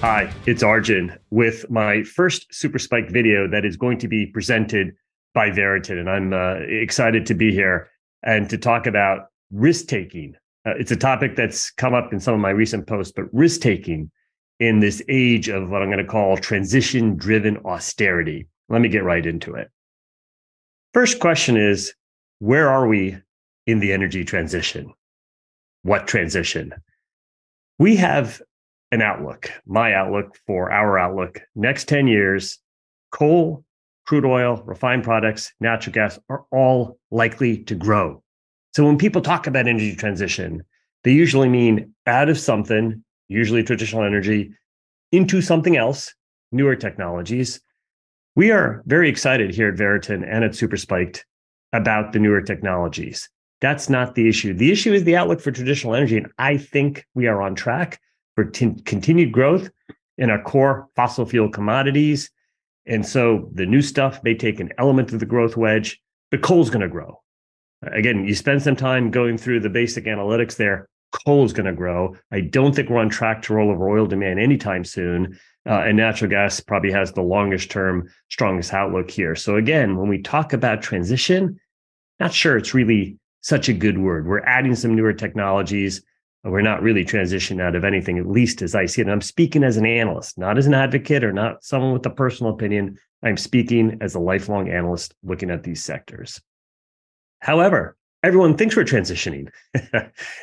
Hi, it's Arjun with my first Super-Spiked video that is going to be presented by Veriten, and I'm excited to be here and to talk about risk-taking. It's a topic that's come up in some of my recent posts, but risk-taking in this age of what I'm going to call transition-driven austerity. Let me get right into it. First question is, where are we in the energy transition? What transition? We have an outlook, my outlook for our outlook. Next 10 years, coal, crude oil, refined products, natural gas are all likely to grow. So when people talk about energy transition, they usually mean out of something, usually traditional energy, into something else, newer technologies. We are very excited here at Veriten and at Super-Spiked about the newer technologies. That's not the issue. The issue is the outlook for traditional energy, and I think we are on track for continued growth in our core fossil fuel commodities. And so the new stuff may take an element of the growth wedge, but coal's going to grow. Again, you spend some time going through the basic analytics there, coal's going to grow. I don't think we're on track to roll over oil demand anytime soon. And natural gas probably has the longest term, strongest outlook here. So again, when we talk about transition, not sure it's really such a good word. We're adding some newer technologies. We're not really transitioning out of anything, at least as I see it. And I'm speaking as an analyst, not as an advocate or not someone with a personal opinion. I'm speaking as a lifelong analyst looking at these sectors. However, everyone thinks we're transitioning,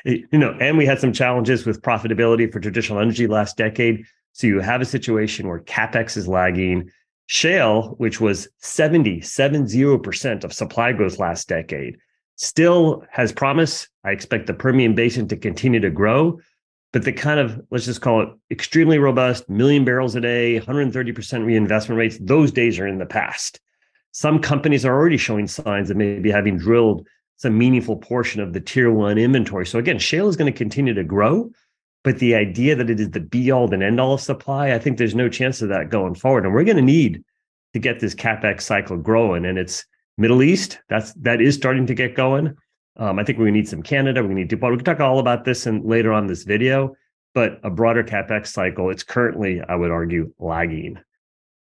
and we had some challenges with profitability for traditional energy last decade. So you have a situation where CapEx is lagging. Shale, which was 70% of supply growth last decade, still has promise. I expect the Permian Basin to continue to grow, but the kind of, let's just call it extremely robust, million barrels a day, 130% reinvestment rates, those days are in the past. Some companies are already showing signs of maybe having drilled some meaningful portion of the tier one inventory. So again, shale is going to continue to grow, but the idea that it is the be all and end all of supply, I think there's no chance of that going forward. And we're going to need to get this CapEx cycle growing. And it's Middle East, that is starting to get going. I think we need some Canada, we need Dubai. We can talk all about this and later on this video, but a broader CapEx cycle, it's currently, I would argue, lagging.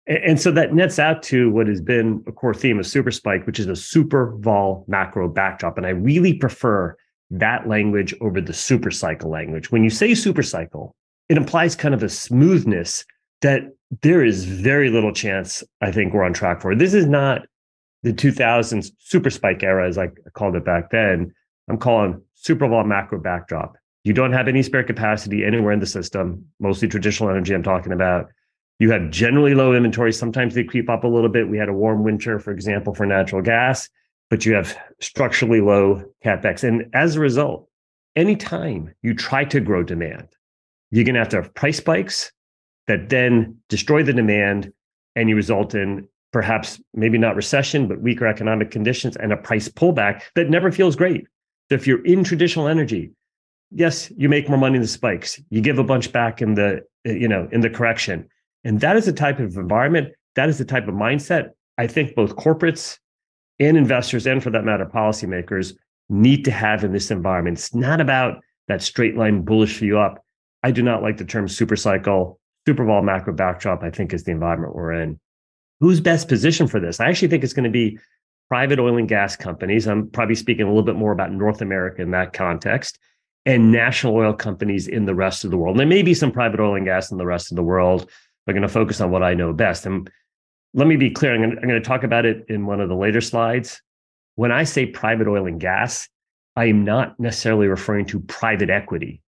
And so that nets out to what has been a core theme of Super-Spiked, which is a Super Vol macro backdrop. And I really prefer that language over the super cycle language. When you say super cycle, it implies kind of a smoothness that there is very little chance I think we're on track for. This is not the 2000s super spike era, as I called it back then. I'm calling Super Vol macro backdrop. You don't have any spare capacity anywhere in the system, mostly traditional energy I'm talking about. You have generally low inventory. Sometimes they creep up a little bit. We had a warm winter, for example, for natural gas, but you have structurally low CapEx. And as a result, anytime you try to grow demand, you're going to have price spikes that then destroy the demand, and you result in perhaps maybe not recession, but weaker economic conditions and a price pullback that never feels great. So if you're in traditional energy, yes, you make more money in the spikes. You give a bunch back in the correction. And that is the type of environment, that is the type of mindset I think both corporates and investors, and for that matter, policymakers need to have in this environment. It's not about that straight line bullish view up. I do not like the term super cycle. Super Vol macro backdrop, I think, is the environment we're in. Who's best positioned for this? I actually think it's going to be private oil and gas companies. I'm probably speaking a little bit more about North America in that context, and national oil companies in the rest of the world. And there may be some private oil and gas in the rest of the world. We're going to focus on what I know best. And let me be clear, I'm going to talk about it in one of the later slides. When I say private oil and gas, I am not necessarily referring to private equity.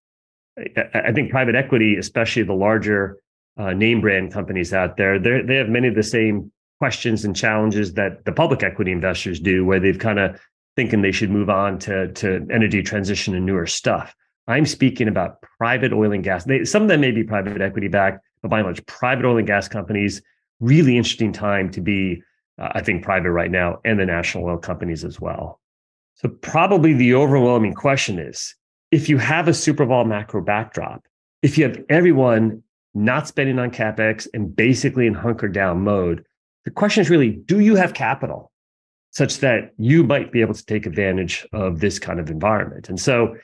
I think private equity, especially the larger name brand companies out there, they have many of the same questions and challenges that the public equity investors do, where they've kind of thinking they should move on to energy transition and newer stuff. I'm speaking about private oil and gas. Some of them may be private equity backed, but by and large, private oil and gas companies, really interesting time to be, I think, private right now, and the national oil companies as well. So probably the overwhelming question is, if you have a Super Vol macro backdrop, if you have everyone not spending on CapEx and basically in hunker down mode, the question is really, do you have capital such that you might be able to take advantage of this kind of environment? And so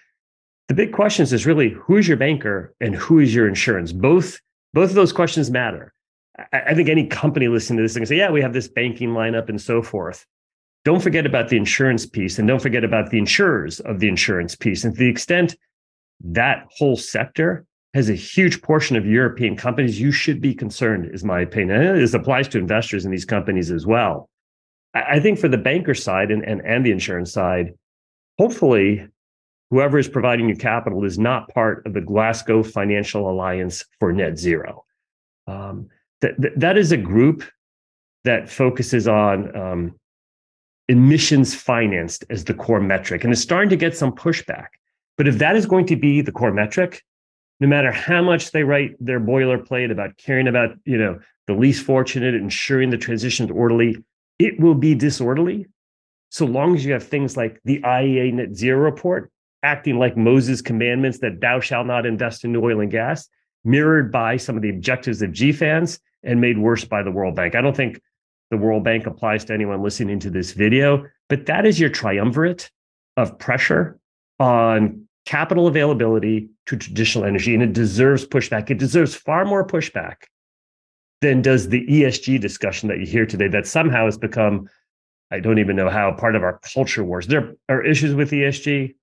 the big question is really, who is your banker and who is your insurance? Both Both of those questions matter. I think any company listening to this can say, yeah, we have this banking lineup and so forth. Don't forget about the insurance piece, and don't forget about the insurers of the insurance piece. And to the extent that whole sector has a huge portion of European companies, you should be concerned, is my opinion. And this applies to investors in these companies as well. I think for the banker side and the insurance side, hopefully, whoever is providing you capital is not part of the Glasgow Financial Alliance for Net Zero. That is a group that focuses on emissions financed as the core metric, and is starting to get some pushback. But if that is going to be the core metric, no matter how much they write their boilerplate about caring about, you know, the least fortunate, ensuring the transition is orderly, it will be disorderly. So long as you have things like the IEA Net Zero report acting like Moses' commandments that thou shalt not invest in oil and gas, mirrored by some of the objectives of GFANS and made worse by the World Bank. I don't think the World Bank applies to anyone listening to this video, but that is your triumvirate of pressure on capital availability to traditional energy, and it deserves pushback. It deserves far more pushback than does the ESG discussion that you hear today that somehow has become, I don't even know how, part of our culture wars. There are issues with ESG.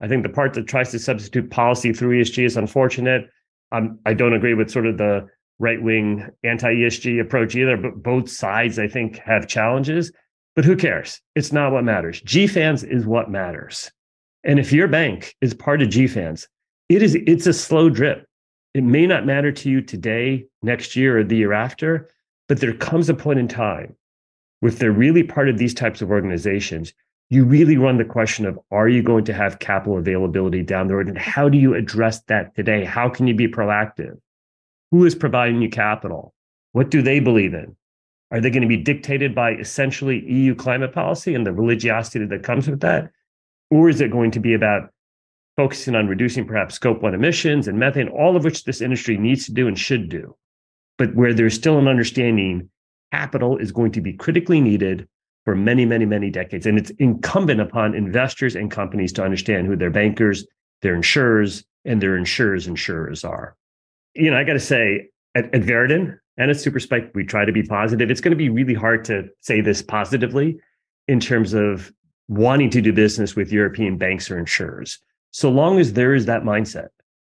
I think the part that tries to substitute policy through ESG is unfortunate. I don't agree with sort of the right-wing anti-ESG approach either, but both sides, I think, have challenges. But who cares? It's not what matters. GFANS is what matters. And if your bank is part of GFANS, it's a slow drip. It may not matter to you today, next year, or the year after, but there comes a point in time where if they're really part of these types of organizations, you really run the question of, are you going to have capital availability down the road? And how do you address that today? How can you be proactive? Who is providing you capital? What do they believe in? Are they going to be dictated by essentially EU climate policy and the religiosity that comes with that? Or is it going to be about focusing on reducing perhaps scope 1 emissions and methane, all of which this industry needs to do and should do, but where there's still an understanding capital is going to be critically needed for many, many, many decades. And it's incumbent upon investors and companies to understand who their bankers, their insurers, and their insurers are. You know, I got to say, at Veriten and at Super-Spiked, we try to be positive. It's going to be really hard to say this positively in terms of wanting to do business with European banks or insurers. So long as there is that mindset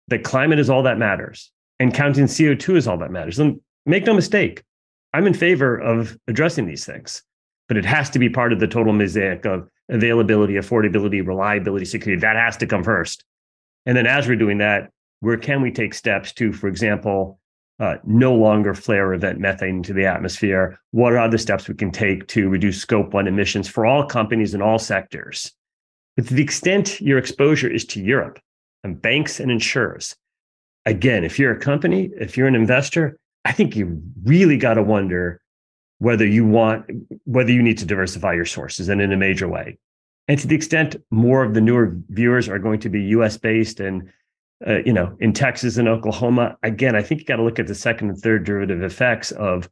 that climate is all that matters and counting CO2 is all that matters, then make no mistake, I'm in favor of addressing these things. But it has to be part of the total mosaic of availability, affordability, reliability, security. That has to come first. And then as we're doing that, where can we take steps to, for example, no longer flare or event methane into the atmosphere? What are the steps we can take to reduce scope 1 emissions for all companies in all sectors? But to the extent your exposure is to Europe and banks and insurers, again, if you're a company, if you're an investor, I think you really got to wonder whether you need to diversify your sources and in a major way. And to the extent more of the newer viewers are going to be US based and, in Texas and Oklahoma, again, I think you got to look at the second and third derivative effects of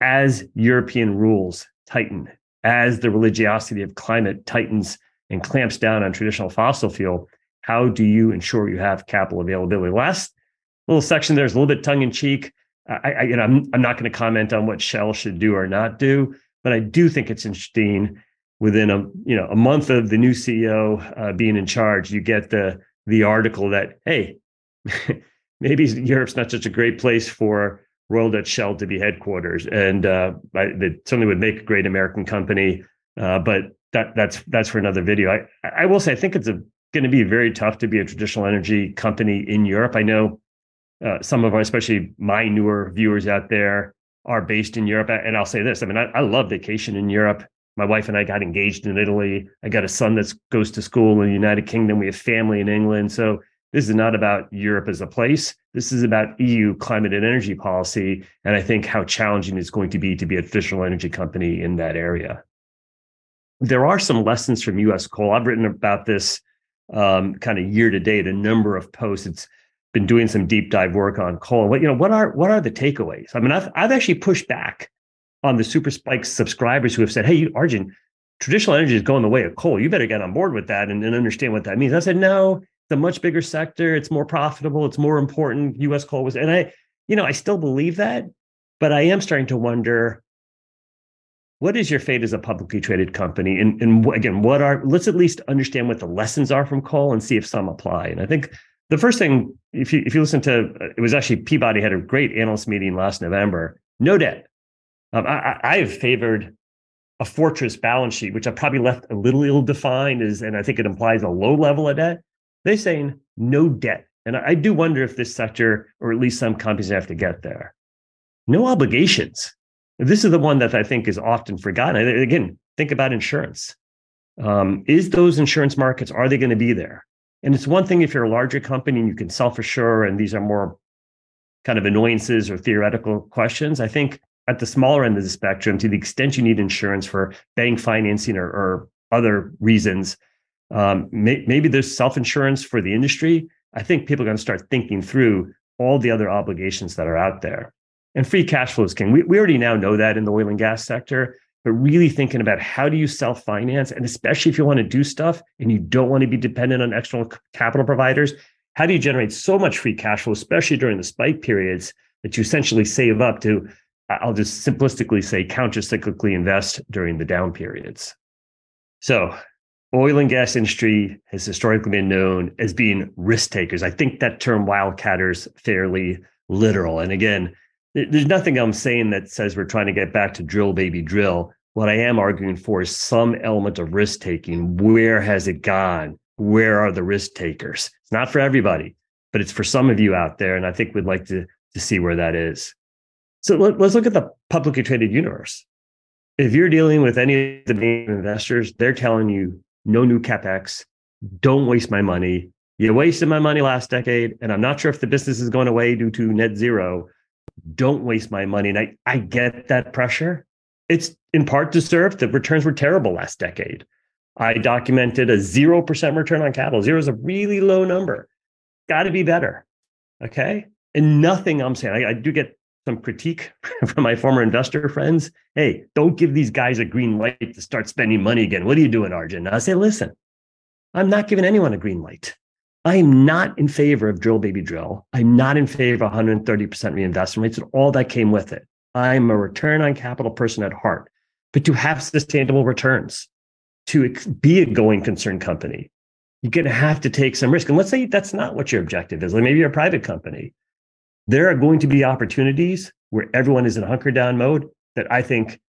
as European rules tighten, as the religiosity of climate tightens and clamps down on traditional fossil fuel, how do you ensure you have capital availability? Last little section there is a little bit tongue in cheek. I'm not going to comment on what Shell should do or not do, but I do think it's interesting. Within a month of the new CEO being in charge, you get the article that, hey, maybe Europe's not such a great place for Royal Dutch Shell to be headquarters, and that certainly would make a great American company. But that's for another video. I will say I think it's going to be very tough to be a traditional energy company in Europe. I know. Some of our, especially my newer viewers out there, are based in Europe. And I'll say this, I love vacation in Europe. My wife and I got engaged in Italy. I got a son that goes to school in the United Kingdom. We have family in England. So this is not about Europe as a place. This is about EU climate and energy policy. And I think how challenging it's going to be a traditional energy company in that area. There are some lessons from US coal. I've written about this kind of year to date, a number of posts. It's been doing some deep dive work on coal. What are the takeaways? I've actually pushed back on the Super-Spiked subscribers who have said, "Hey, Arjun, traditional energy is going the way of coal. You better get on board with that and understand what that means." I said, "No, it's a much bigger sector. It's more profitable. It's more important. U.S. coal was," and I, you know, I still believe that, but I am starting to wonder, what is your fate as a publicly traded company? And again, what are, let's at least understand what the lessons are from coal and see if some apply. And I think the first thing, if you listen to, it was actually Peabody had a great analyst meeting last November, no debt. I have favored a fortress balance sheet, which I probably left a little ill-defined, is, and I think it implies a low level of debt. They're saying no debt. And I do wonder if this sector, or at least some companies, have to get there. No obligations. This is the one that I think is often forgotten. Again, think about insurance. Is those insurance markets, are they going to be there? And it's one thing if you're a larger company and you can self-assure, and these are more kind of annoyances or theoretical questions. I think at the smaller end of the spectrum, to the extent you need insurance for bank financing or other reasons, maybe there's self-insurance for the industry. I think people are going to start thinking through all the other obligations that are out there. And free cash flow is king. We already now know that in the oil and gas sector, but really thinking about how do you self-finance, and especially if you want to do stuff and you don't want to be dependent on external capital providers, how do you generate so much free cash flow, especially during the spike periods, that you essentially save up to, I'll just simplistically say, counter-cyclically invest during the down periods. So oil and gas industry has historically been known as being risk takers. I think that term wildcatters fairly literal. And again, there's nothing I'm saying that says we're trying to get back to drill, baby, drill. What I am arguing for is some element of risk taking. Where has it gone? Where are the risk takers? It's not for everybody, but it's for some of you out there. And I think we'd like to see where that is. So let's look at the publicly traded universe. If you're dealing with any of the main investors, they're telling you no new CapEx, don't waste my money. You wasted my money last decade, and I'm not sure if the business is going away due to net zero. Don't waste my money. And I get that pressure. It's in part deserved. The returns were terrible last decade. I documented a 0% return on capital. Zero is a really low number. Got to be better. Okay? And nothing I'm saying, I do get some critique from my former investor friends. Hey, don't give these guys a green light to start spending money again. What are you doing, Arjun? And I say, listen, I'm not giving anyone a green light. I'm not in favor of drill, baby, drill. I'm not in favor of 130% reinvestment rates and all that came with it. I'm a return on capital person at heart. But to have sustainable returns, to be a going concern company, you're going to have to take some risk. And let's say that's not what your objective is. Like maybe you're a private company. There are going to be opportunities where everyone is in hunker down mode that I think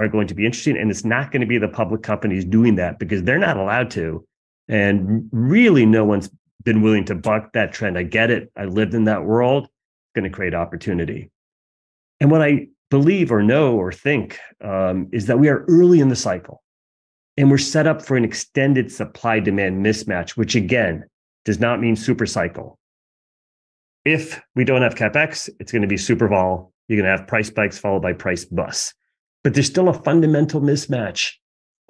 are going to be interesting. And it's not going to be the public companies doing that because they're not allowed to. And really, no one's been willing to buck that trend. I get it. I lived in that world. It's going to create opportunity. And what I believe or know or think is that we are early in the cycle and we're set up for an extended supply-demand mismatch, which again, does not mean super cycle. If we don't have CapEx, it's going to be super vol. You're going to have price spikes followed by price busts. But there's still a fundamental mismatch.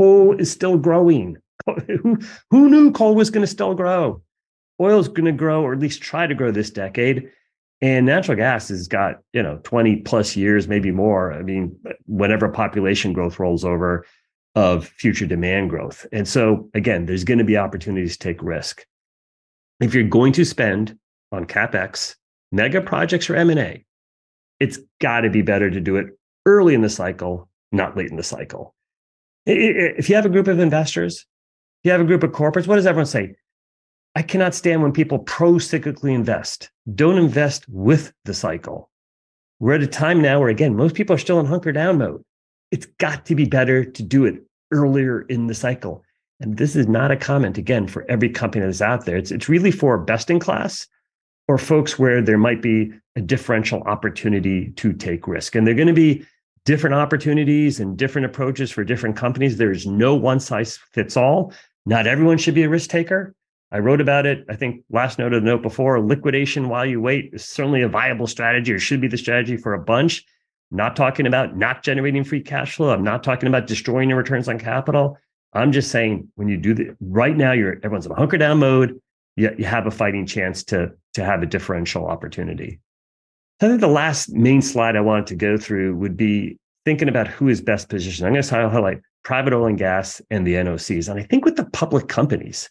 Coal is still growing. Who knew coal was going to still grow? Oil is going to grow, or at least try to grow this decade. And natural gas has got, 20 plus years, maybe more. I mean, whenever population growth rolls over of future demand growth. And so, again, there's going to be opportunities to take risk. If you're going to spend on CapEx, mega projects or M&A, it's got to be better to do it early in the cycle, not late in the cycle. If you have a group of investors, you have a group of corporates, what does everyone say? I cannot stand when people pro-cyclically invest. Don't invest with the cycle. We're at a time now where, again, most people are still in hunker down mode. It's got to be better to do it earlier in the cycle. And this is not a comment, again, for every company that's out there. It's really for best in class or folks where there might be a differential opportunity to take risk. And they're going to be different opportunities and different approaches for different companies. There's no one size fits all. Not everyone should be a risk taker. I wrote about it, I think, last note or the note before. Liquidation while you wait is certainly a viable strategy or should be the strategy for a bunch. I'm not talking about not generating free cash flow. I'm not talking about destroying your returns on capital. I'm just saying when you do that, right now, everyone's in a hunker down mode. You have a fighting chance to have a differential opportunity. I think the last main slide I wanted to go through would be thinking about who is best positioned. I'm going to highlight private oil and gas and the NOCs. And I think with the public companies,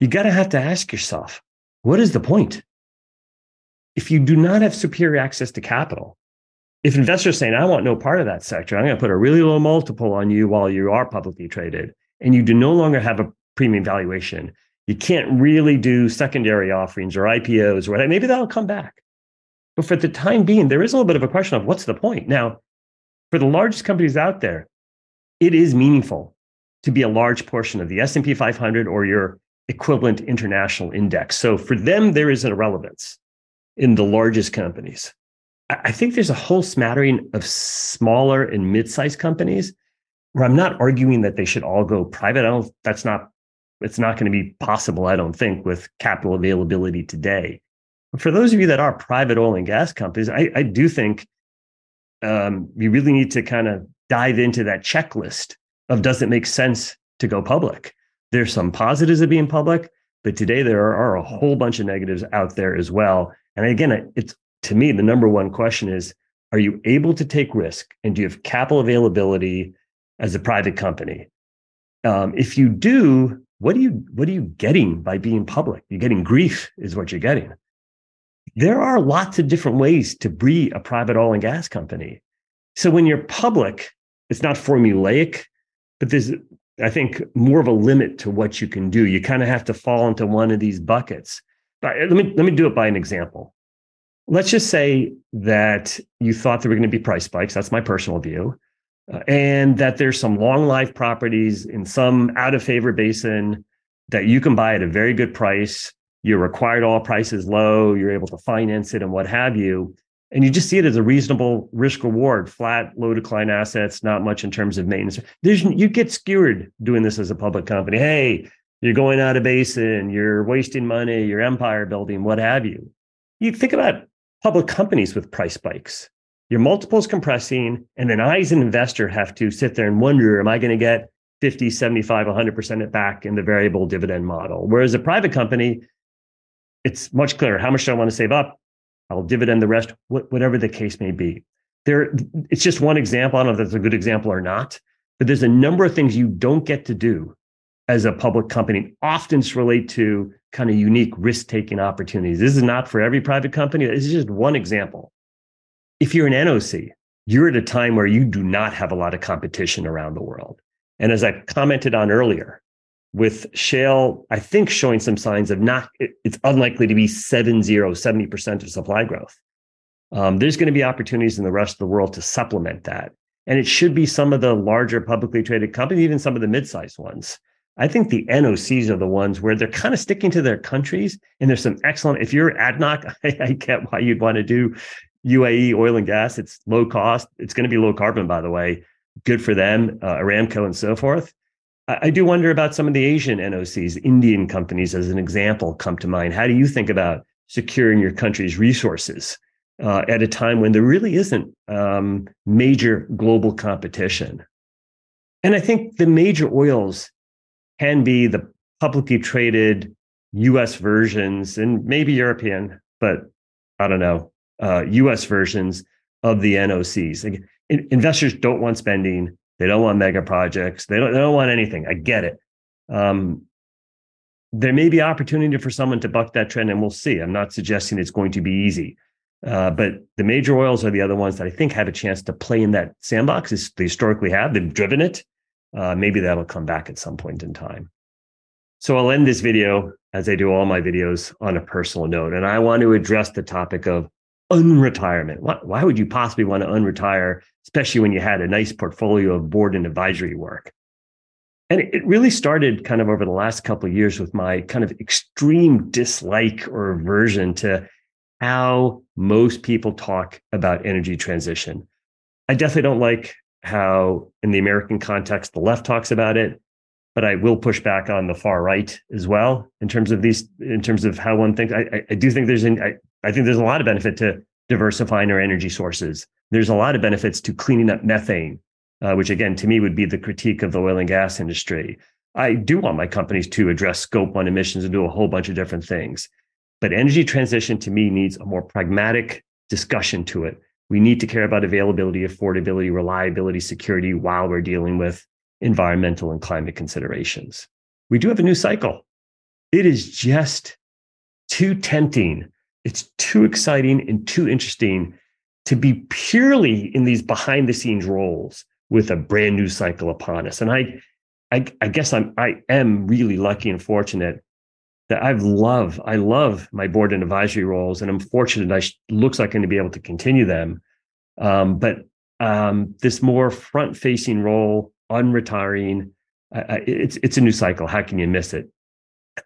you got to have to ask yourself, what is the point? if you do not have superior access to capital, if investors are saying, I want no part of that sector, I'm going to put a really low multiple on you while you are publicly traded, and you do no longer have a premium valuation, you can't really do secondary offerings or IPOs or whatever. Maybe that'll come back. But for the time being, there is a little bit of a question of what's the point? Now, for the largest companies out there, it is meaningful to be a large portion of the S&P 500 or your equivalent international index. So for them, there is an irrelevance in the largest companies. I think there's a whole smattering of smaller and mid-sized companies where I'm not arguing that they should all go private. It's not going to be possible, I don't think, with capital availability today. But for those of you that are private oil and gas companies, I do think you really need to kind of dive into that checklist of, does it make sense to go public? There's some positives of being public, but today there are a whole bunch of negatives out there as well. And again, it's, to me, the number one question is, are you able to take risk? And do you have capital availability as a private company? If you do, what are you getting by being public? You're getting grief is what you're getting. There are lots of different ways to be a private oil and gas company. So when you're public, it's not formulaic, but there's, I think, more of a limit to what you can do. You kind of have to fall into one of these buckets. But let me do it by an example. Let's just say that you thought there were going to be price spikes. That's my personal view. And that there's some long life properties in some out of favor basin that you can buy at a very good price. Your required oil price is low. You're able to finance it and what have you. And you just see it as a reasonable risk reward, flat, low decline assets, not much in terms of maintenance. You get skewered doing this as a public company. Hey, you're going out of basin, you're wasting money, you're empire building, what have you. You think about public companies with price spikes. Your multiple's compressing, and then I as an investor have to sit there and wonder, am I going to get 50, 75, 100% it back in the variable dividend model? Whereas a private company, it's much clearer. How much do I want to save up? I'll dividend the rest, whatever the case may be. It's just one example. I don't know if that's a good example or not, but there's a number of things you don't get to do as a public company. Often relate to kind of unique risk-taking opportunities. This is not for every private company. This is just one example. If you're an NOC, you're at a time where you do not have a lot of competition around the world. And as I commented on earlier, with shale, I think, showing some signs of it's unlikely to be 70% of supply growth. There's going to be opportunities in the rest of the world to supplement that. And it should be some of the larger publicly traded companies, even some of the mid-sized ones. I think the NOCs are the ones where they're kind of sticking to their countries. And there's some excellent, if you're ADNOC, I get why you'd want to do UAE oil and gas. It's low cost. It's going to be low carbon, by the way. Good for them, Aramco and so forth. I do wonder about some of the Asian NOCs, Indian companies, as an example, come to mind. How do you think about securing your country's resources at a time when there really isn't major global competition? And I think the major oils can be the publicly traded U.S. versions and maybe European, but I don't know, U.S. versions of the NOCs. Like, investors don't want spending. They don't want mega projects. They don't want anything. I get it. There may be opportunity for someone to buck that trend, and we'll see. I'm not suggesting it's going to be easy. But the major oils are the other ones that I think have a chance to play in that sandbox. They historically have. They've driven it. Maybe that'll come back at some point in time. So I'll end this video, as I do all my videos, on a personal note. And I want to address the topic of unretirement. Why would you possibly want to unretire, especially when you had a nice portfolio of board and advisory work? And it really started kind of over the last couple of years with my kind of extreme dislike or aversion to how most people talk about energy transition. I definitely don't like how, in the American context, the left talks about it, but I will push back on the far right as well in terms of how one thinks. I do think there's a lot of benefit to diversifying our energy sources. There's a lot of benefits to cleaning up methane, which again, to me, would be the critique of the oil and gas industry. I do want my companies to address scope one emissions and do a whole bunch of different things. But energy transition, to me, needs a more pragmatic discussion to it. We need to care about availability, affordability, reliability, security while we're dealing with environmental and climate considerations. We do have a new cycle. It is just too tempting It's too exciting and too interesting to be purely in these behind the scenes roles with a brand new cycle upon us. And I guess I am really lucky and fortunate that I love my board and advisory roles, and I'm fortunate looks like I'm going to be able to continue them. But this more front facing role, unretiring, it's a new cycle. How can you miss it?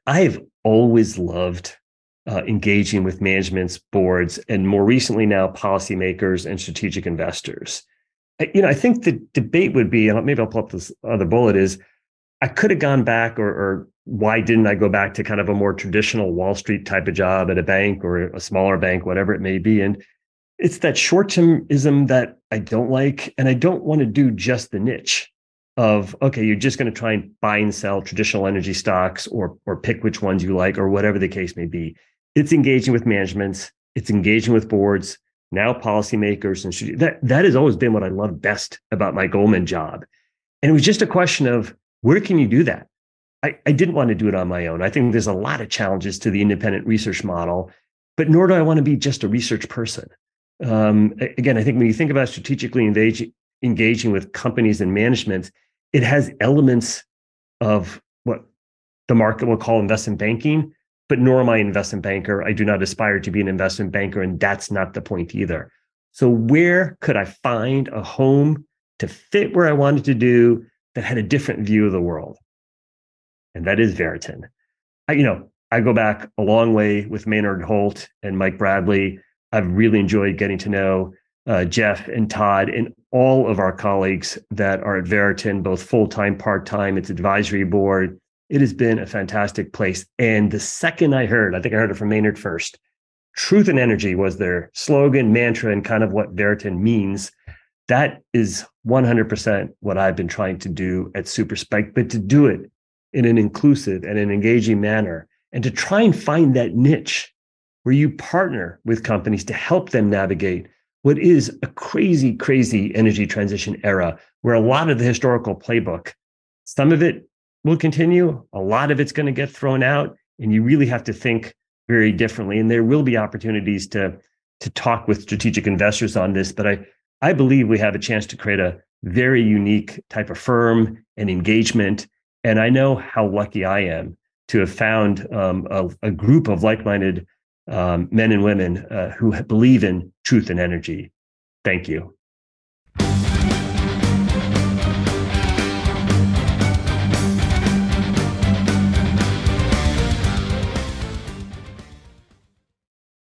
I've always loved engaging with managements, boards, and more recently now policymakers and strategic investors. I think the debate would be, and maybe I'll pull up this other bullet, is I could have gone back, or why didn't I go back to kind of a more traditional Wall Street type of job at a bank or a smaller bank, whatever it may be. And it's that short-termism that I don't like, and I don't want to do just the niche of, okay, you're just going to try and buy and sell traditional energy stocks or pick which ones you like or whatever the case may be. It's engaging with managements. It's engaging with boards, now policymakers. And that has always been what I love best about my Goldman job. And it was just a question of where can you do that? I didn't want to do it on my own. I think there's a lot of challenges to the independent research model, but nor do I want to be just a research person. Again, I think when you think about strategically engaging with companies and management, it has elements of what the market will call investment banking, but nor am I an investment banker. I do not aspire to be an investment banker, and that's not the point either. So where could I find a home to fit where I wanted to do that had a different view of the world? And that is Veriten. I go back a long way with Maynard Holt and Mike Bradley. I've really enjoyed getting to know Jeff and Todd and all of our colleagues that are at Veriten, both full-time, part-time, its advisory board. It has been a fantastic place. And the second I think I heard it from Maynard first, truth and energy was their slogan, mantra, and kind of what Veriten means. That is 100% what I've been trying to do at Super-Spiked, but to do it in an inclusive and an engaging manner, and to try and find that niche where you partner with companies to help them navigate what is a crazy, crazy energy transition era, where a lot of the historical playbook, some of it will continue, a lot of it's going to get thrown out, and you really have to think very differently. And there will be opportunities to talk with strategic investors on this, but I believe we have a chance to create a very unique type of firm and engagement. And I know how lucky I am to have found a group of like-minded men and women who believe in truth and energy. Thank you.